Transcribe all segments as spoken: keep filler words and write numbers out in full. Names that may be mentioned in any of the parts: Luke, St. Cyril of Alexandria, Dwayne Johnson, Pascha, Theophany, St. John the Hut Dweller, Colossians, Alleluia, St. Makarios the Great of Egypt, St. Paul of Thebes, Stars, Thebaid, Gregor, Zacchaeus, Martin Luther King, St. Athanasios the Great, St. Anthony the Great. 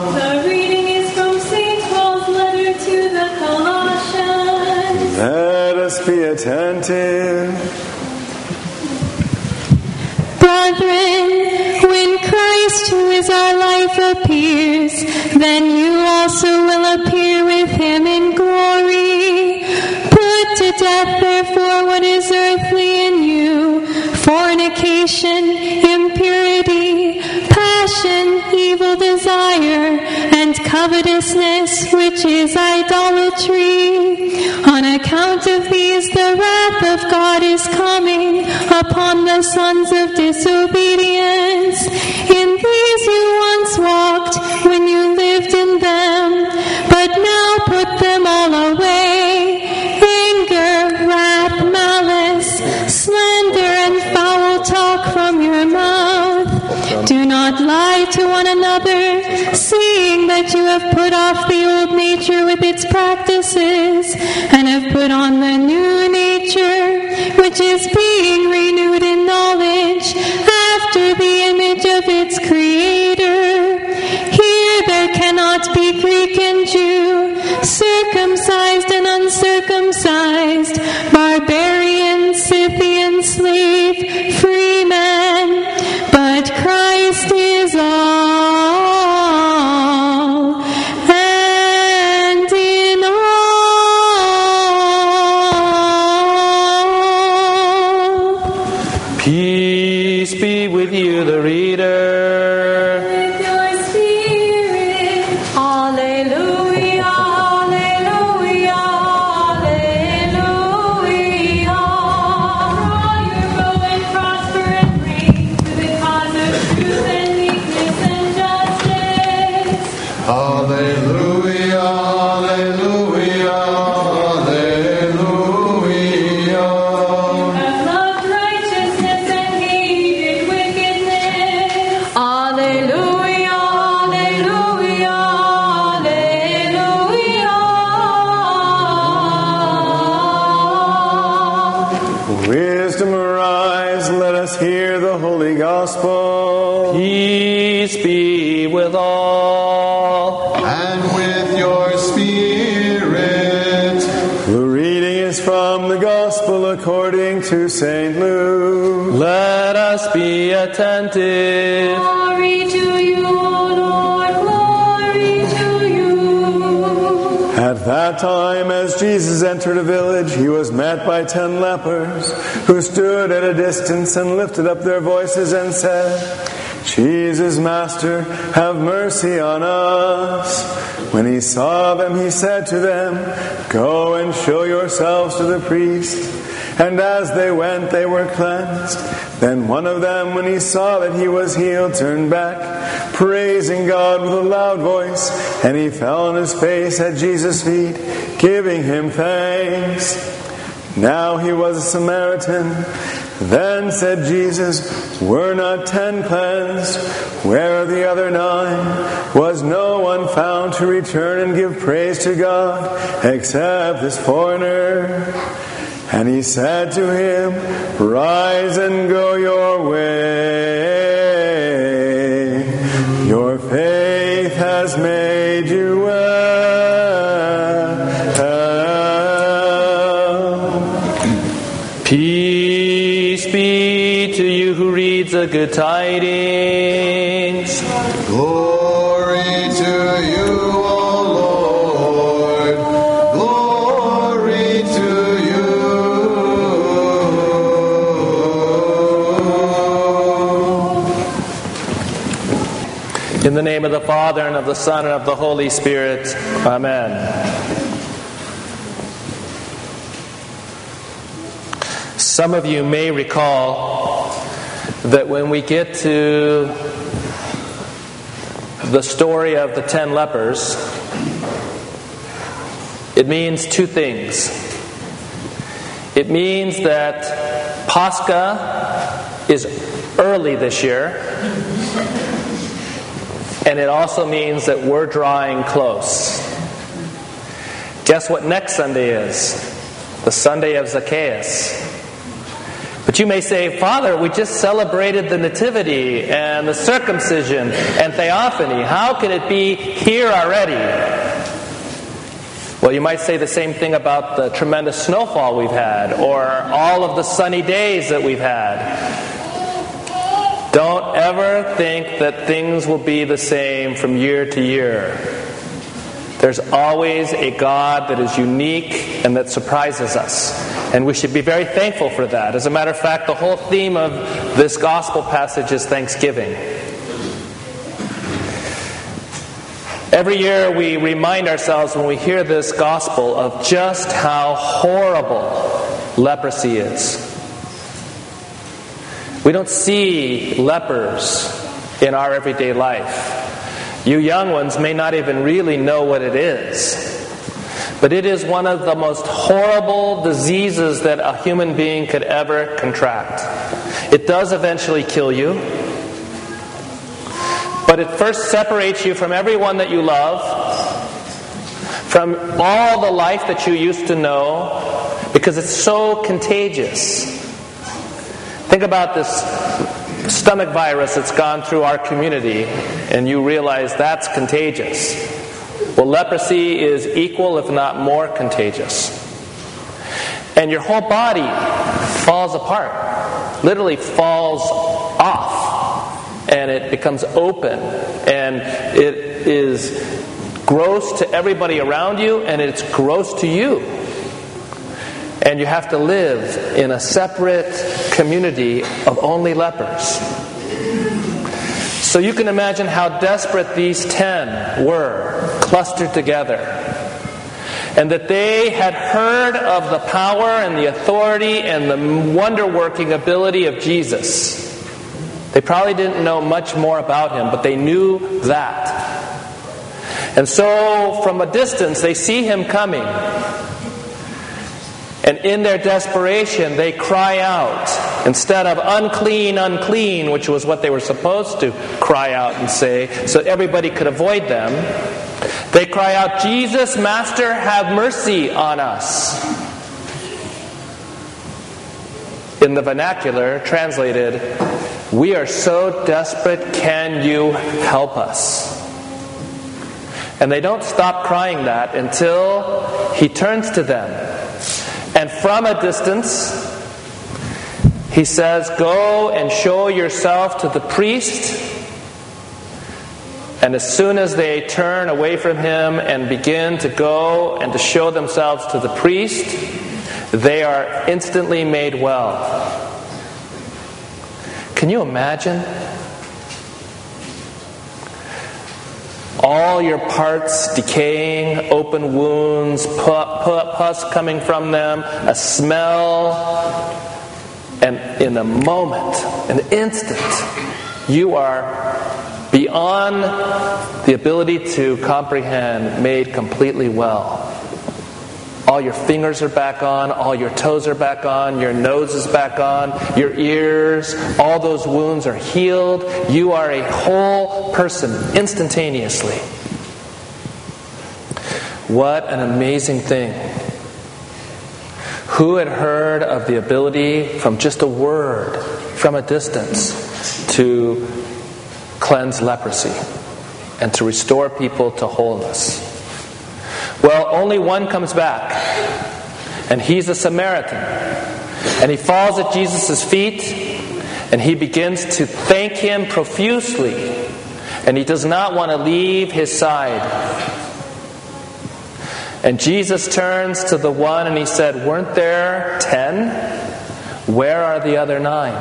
The reading is from Saint Paul's letter to the Colossians. Let us be attentive. Brethren, when Christ, who is our life, appears, then you also will appear with him in glory. Put to death, therefore, what is earthly in you, fornication, impurity, passion, evil desire, and covetousness, which is idolatry. On account of these, the wrath of God is coming upon the sons of disobedience. In these you once walked when you lived in them, but now put them all away: anger, wrath, malice, slander, and foul talk from your mouth. Do not lie to one another, seeing that you have put off the old nature with its practices, and have put on the new nature, which is being renewed in knowledge, after the image of its Creator. Here there cannot be Greek and Jew, circumcised and uncircumcised, barbarian, Scythian, slave, free man, but Christ is all, and in all. Peace be with you, the reader. With your spirit. Alleluia, alleluia, alleluia. For all your go and prosper and bring to the cause of truth and meekness and justice. Alleluia, alleluia, alleluia. You have loved righteousness and hated wickedness. Alleluia, alleluia, alleluia. Wisdom arise, let us hear the holy gospel. Peace be with all. And with your spirit. The reading is from the gospel according to Saint Luke. Let us be attentive. Glory to you, O Lord, glory to you. At that time, as Jesus entered a village, he was met by ten lepers, who stood at a distance and lifted up their voices and said, Jesus, Master, have mercy on us. When he saw them, he said to them, Go and show yourselves to the priest. And as they went, they were cleansed. Then one of them, when he saw that he was healed, turned back, praising God with a loud voice, and he fell on his face at Jesus' feet, giving him thanks. Now he was a Samaritan. Then said Jesus, Were not ten cleansed? Where are the other nine? Was no one found to return and give praise to God, except this foreigner? And he said to him, Rise and go your way. Your faith has made you well. Peace be to you who reads the good tidings. Glory to you, O Lord. In the name of the Father, and of the Son, and of the Holy Spirit. Amen. Some of you may recall that when we get to the story of the ten lepers, it means two things. It means that Pascha is early this year. And it also means that we're drawing close. Guess what next Sunday is? The Sunday of Zacchaeus. But you may say, Father, we just celebrated the Nativity and the circumcision and Theophany. How can it be here already? Well, you might say the same thing about the tremendous snowfall we've had or all of the sunny days that we've had. Don't ever think that things will be the same from year to year. There's always a God that is unique and that surprises us. And we should be very thankful for that. As a matter of fact, the whole theme of this gospel passage is thanksgiving. Every year we remind ourselves when we hear this gospel of just how horrible leprosy is. We don't see lepers in our everyday life. You young ones may not even really know what it is. But it is one of the most horrible diseases that a human being could ever contract. It does eventually kill you. But it first separates you from everyone that you love, from all the life that you used to know, because it's so contagious. Think about this stomach virus that's gone through our community, and you realize that's contagious. Well, leprosy is equal, if not more, contagious. And your whole body falls apart, literally falls off. And it becomes open, and it is gross to everybody around you, and it's gross to you. And you have to live in a separate community of only lepers. So you can imagine how desperate these ten were, clustered together. And that they had heard of the power and the authority and the wonder-working ability of Jesus. They probably didn't know much more about him, but they knew that. And so, from a distance, they see him coming. And in their desperation, they cry out. Instead of unclean, unclean, which was what they were supposed to cry out and say, so everybody could avoid them, they cry out, Jesus, Master, have mercy on us. In the vernacular, translated, we are so desperate, can you help us? And they don't stop crying that until he turns to them. And from a distance, he says, go and show yourself to the priest. And as soon as they turn away from him and begin to go and to show themselves to the priest, they are instantly made well. Can you imagine? All your parts decaying, open wounds, pus coming from them, a smell, and in a moment, an instant, you are beyond the ability to comprehend, made completely well. All your fingers are back on, all your toes are back on, your nose is back on, your ears, all those wounds are healed. You are a whole person instantaneously. What an amazing thing. Who had heard of the ability from just a word, from a distance, to cleanse leprosy and to restore people to wholeness? Well, only one comes back, and he's a Samaritan. And he falls at Jesus' feet, and he begins to thank him profusely. And he does not want to leave his side. And Jesus turns to the one, and he said, weren't there ten? Where are the other nine?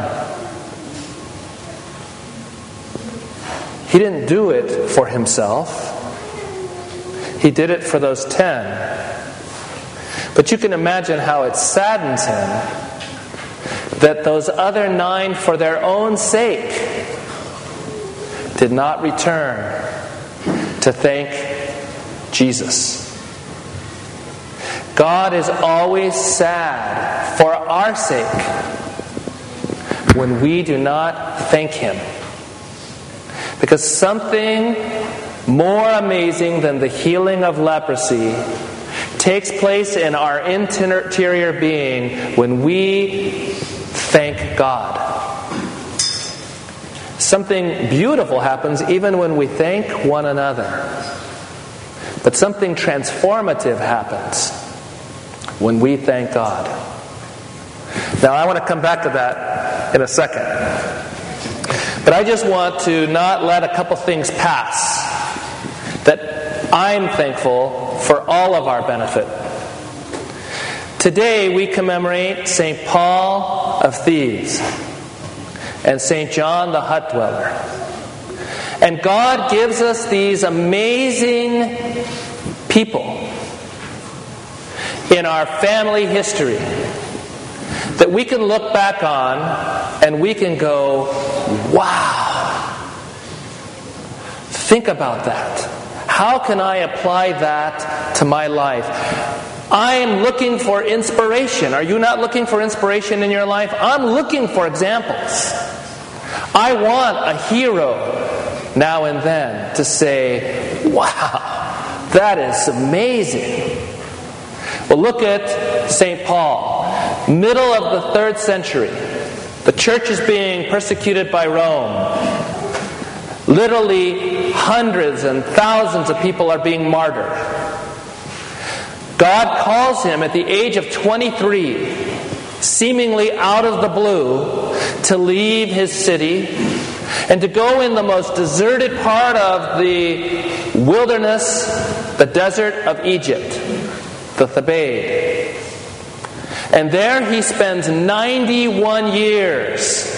He didn't do it for himself. He did it for those ten. But you can imagine how it saddens him that those other nine, for their own sake, did not return to thank Jesus. God is always sad for our sake when we do not thank him. Because something more amazing than the healing of leprosy takes place in our interior being when we thank God. Something beautiful happens even when we thank one another. But something transformative happens when we thank God. Now, I want to come back to that in a second. But I just want to not let a couple things pass. That I'm thankful for all of our benefit. Today, we commemorate Saint Paul of Thebes and Saint John the Hut Dweller. And God gives us these amazing people in our family history that we can look back on and we can go, wow, think about that. How can I apply that to my life? I am looking for inspiration. Are you not looking for inspiration in your life? I'm looking for examples. I want a hero now and then to say, wow, that is amazing. Well, look at Saint Paul. Middle of the third century. The church is being persecuted by Rome. Literally hundreds and thousands of people are being martyred. God calls him at the age of twenty-three, seemingly out of the blue, to leave his city and to go in the most deserted part of the wilderness, the desert of Egypt, the Thebaid. And there he spends ninety-one years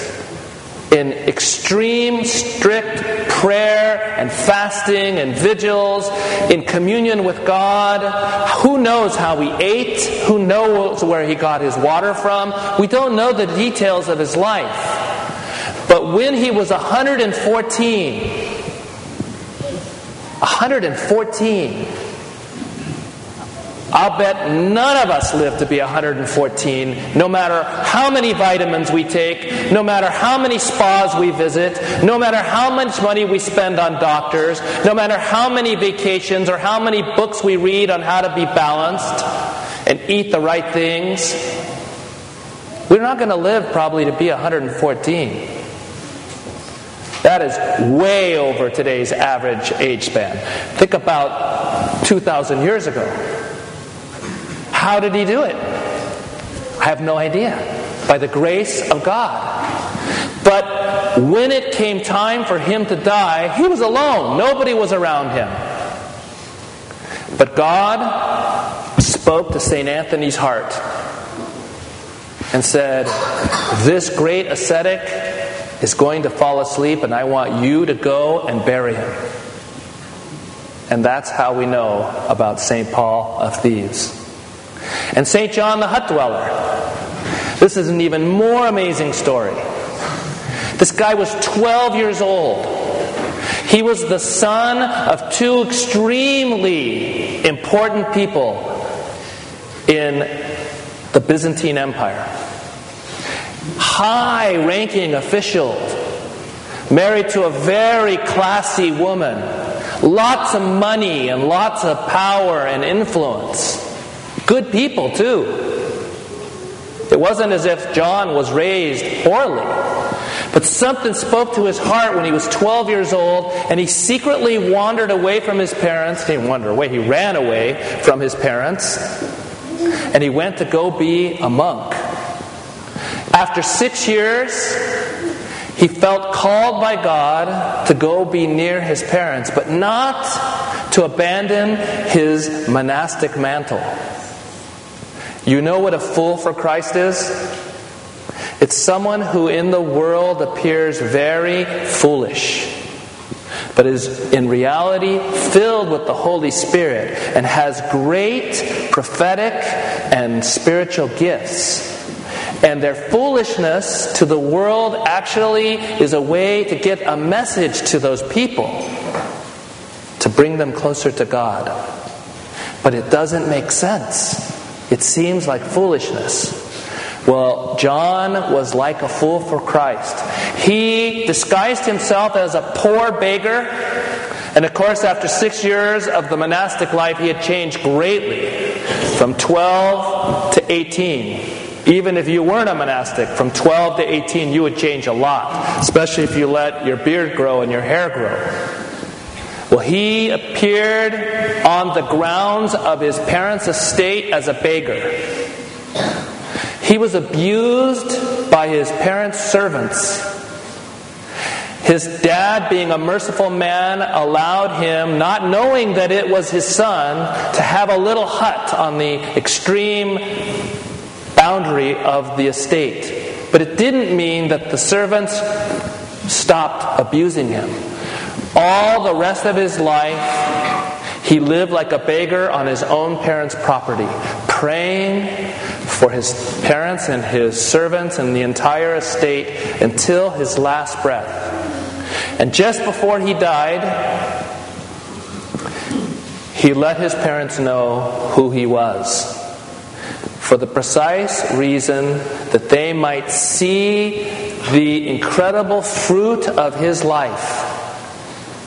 in extreme, strict prayer and fasting and vigils, in communion with God. Who knows how he ate? Who knows where he got his water from? We don't know the details of his life. But when he was one hundred fourteen, one hundred fourteen, I'll bet none of us live to be one hundred fourteen, no matter how many vitamins we take, no matter how many spas we visit, no matter how much money we spend on doctors, no matter how many vacations or how many books we read on how to be balanced and eat the right things. We're not going to live probably to be one hundred fourteen. That is way over today's average age span. Think about two thousand years ago. How did he do it? I have no idea. By the grace of God. But when it came time for him to die, he was alone. Nobody was around him. But God spoke to Saint Anthony's heart and said, this great ascetic is going to fall asleep, and I want you to go and bury him. And that's how we know about Saint Paul of Thebes. And Saint John the Hut Dweller. This is an even more amazing story. This guy was twelve years old. He was the son of two extremely important people in the Byzantine Empire. High-ranking official, married to a very classy woman, lots of money and lots of power and influence. Good people, too. It wasn't as if John was raised poorly. But something spoke to his heart when he was twelve years old, and he secretly wandered away from his parents. He didn't wander away. He ran away from his parents. And he went to go be a monk. After six years, he felt called by God to go be near his parents, but not to abandon his monastic mantle. You know what a fool for Christ is? It's someone who in the world appears very foolish, but is in reality filled with the Holy Spirit and has great prophetic and spiritual gifts. And their foolishness to the world actually is a way to get a message to those people to bring them closer to God. But it doesn't make sense. It seems like foolishness. Well, John was like a fool for Christ. He disguised himself as a poor beggar. And of course, after six years of the monastic life, he had changed greatly from twelve to eighteen. Even if you weren't a monastic, from twelve to eighteen, you would change a lot, especially if you let your beard grow and your hair grow. Well, he appeared on the grounds of his parents' estate as a beggar. He was abused by his parents' servants. His dad, being a merciful man, allowed him, not knowing that it was his son, to have a little hut on the extreme boundary of the estate. But it didn't mean that the servants stopped abusing him. All the rest of his life, he lived like a beggar on his own parents' property, praying for his parents and his servants and the entire estate until his last breath. And just before he died, he let his parents know who he was, for the precise reason that they might see the incredible fruit of his life,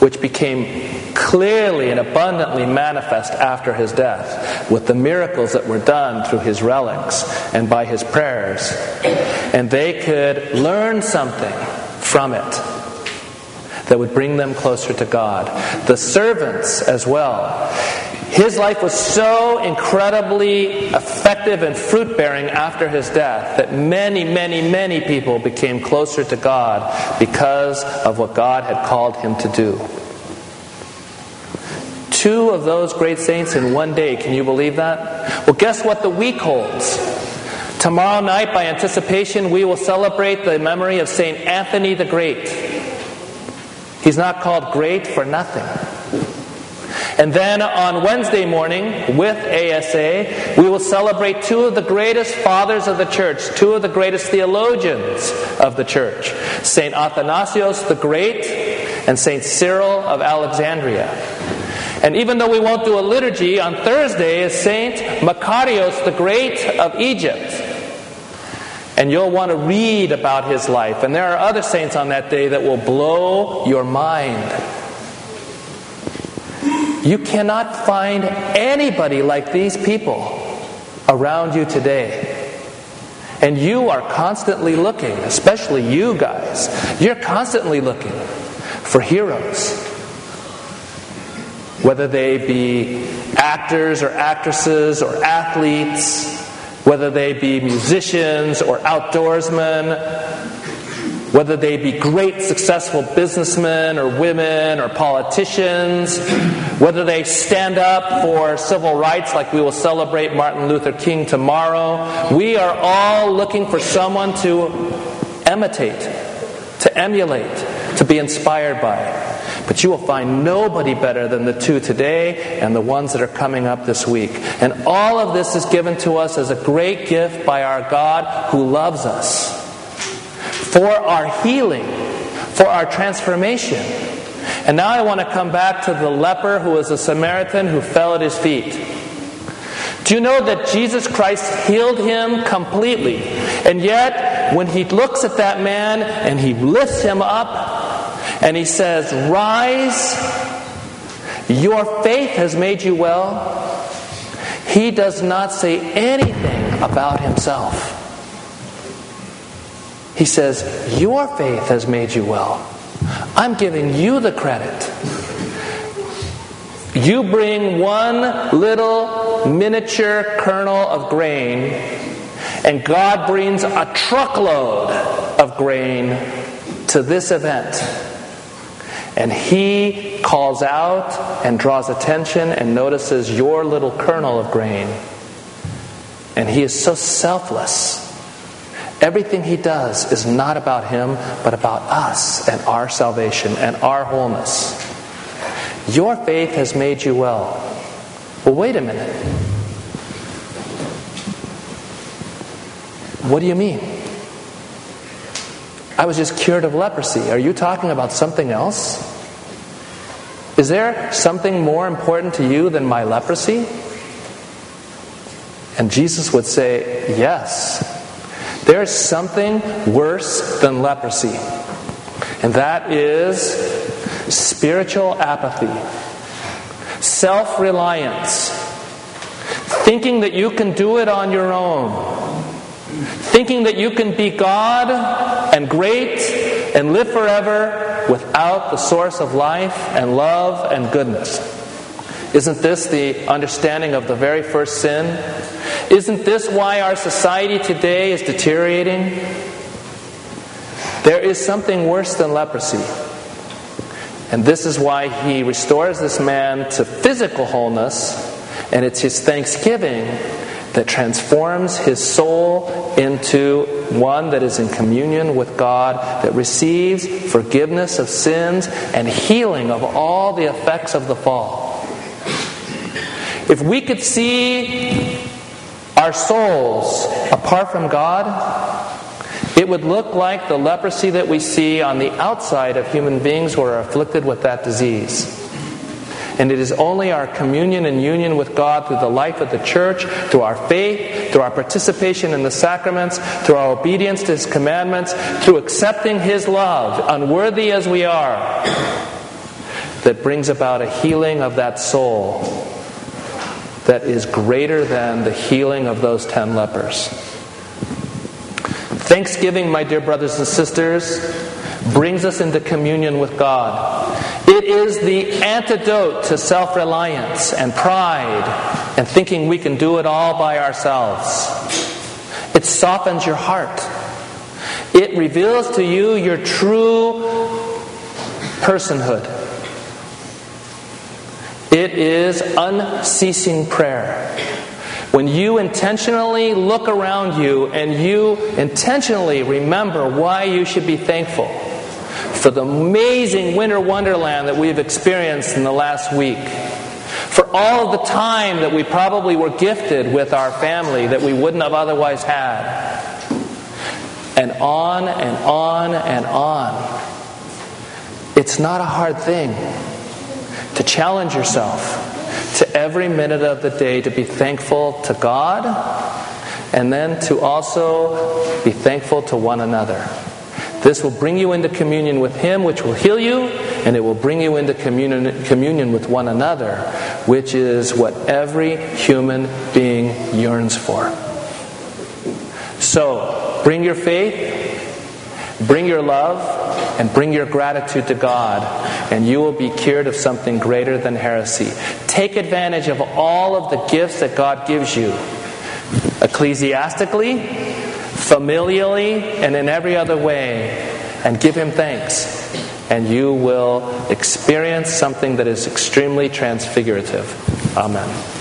which became clearly and abundantly manifest after his death, with the miracles that were done through his relics and by his prayers. And they could learn something from it that would bring them closer to God. The servants as well. His life was so incredibly effective and fruit-bearing after his death that many, many, many people became closer to God because of what God had called him to do. Two of those great saints in one day, can you believe that? Well, guess what the week holds? Tomorrow night, by anticipation, we will celebrate the memory of Saint Anthony the Great. He's not called great for nothing. And then on Wednesday morning, with A S A, we will celebrate two of the greatest fathers of the church, two of the greatest theologians of the church, Saint Athanasios the Great and Saint Cyril of Alexandria. And even though we won't do a liturgy, on Thursday is Saint Makarios the Great of Egypt. And you'll want to read about his life. And there are other saints on that day that will blow your mind. You cannot find anybody like these people around you today. And you are constantly looking, especially you guys. You're constantly looking for heroes. Whether they be actors or actresses or athletes, whether they be musicians or outdoorsmen, whether they be great, successful businessmen or women or politicians, whether they stand up for civil rights like we will celebrate Martin Luther King tomorrow. We are all looking for someone to imitate, to emulate, to be inspired by. But you will find nobody better than the two today and the ones that are coming up this week. And all of this is given to us as a great gift by our God who loves us, for our healing, for our transformation. And now I want to come back to the leper who was a Samaritan who fell at his feet. Do you know that Jesus Christ healed him completely? And yet, when he looks at that man and he lifts him up and he says, "Rise, your faith has made you well," he does not say anything about himself. He says, "Your faith has made you well. I'm giving you the credit. You bring one little miniature kernel of grain, and God brings a truckload of grain to this event." And He calls out and draws attention and notices your little kernel of grain. And He is so selfless. Everything He does is not about Him, but about us and our salvation and our wholeness. Your faith has made you well. Well, wait a minute. What do you mean? I was just cured of leprosy. Are you talking about something else? Is there something more important to you than my leprosy? And Jesus would say, yes. There's something worse than leprosy, and that is spiritual apathy, self-reliance, thinking that you can do it on your own, thinking that you can be God and great and live forever without the source of life and love and goodness. Isn't this the understanding of the very first sin? Isn't this why our society today is deteriorating? There is something worse than leprosy. And this is why he restores this man to physical wholeness, and it's his thanksgiving that transforms his soul into one that is in communion with God, that receives forgiveness of sins and healing of all the effects of the fall. If we could see our souls apart from God, it would look like the leprosy that we see on the outside of human beings who are afflicted with that disease. And it is only our communion and union with God through the life of the church, through our faith, through our participation in the sacraments, through our obedience to His commandments, through accepting His love, unworthy as we are, that brings about a healing of that soul that is greater than the healing of those ten lepers. Thanksgiving, my dear brothers and sisters, brings us into communion with God. It is the antidote to self-reliance and pride and thinking we can do it all by ourselves. It softens your heart. It reveals to you your true personhood. It is unceasing prayer. When you intentionally look around you and you intentionally remember why you should be thankful for the amazing winter wonderland that we've experienced in the last week, for all of the time that we probably were gifted with our family that we wouldn't have otherwise had, and on and on and on. It's not a hard thing to challenge yourself to every minute of the day to be thankful to God, and then to also be thankful to one another. This will bring you into communion with Him, which will heal you, and it will bring you into communion, communion with one another, which is what every human being yearns for. So, bring your faith, bring your love, and bring your gratitude to God, and you will be cured of something greater than heresy. Take advantage of all of the gifts that God gives you, ecclesiastically, familially, and in every other way, and give Him thanks, and you will experience something that is extremely transfigurative. Amen.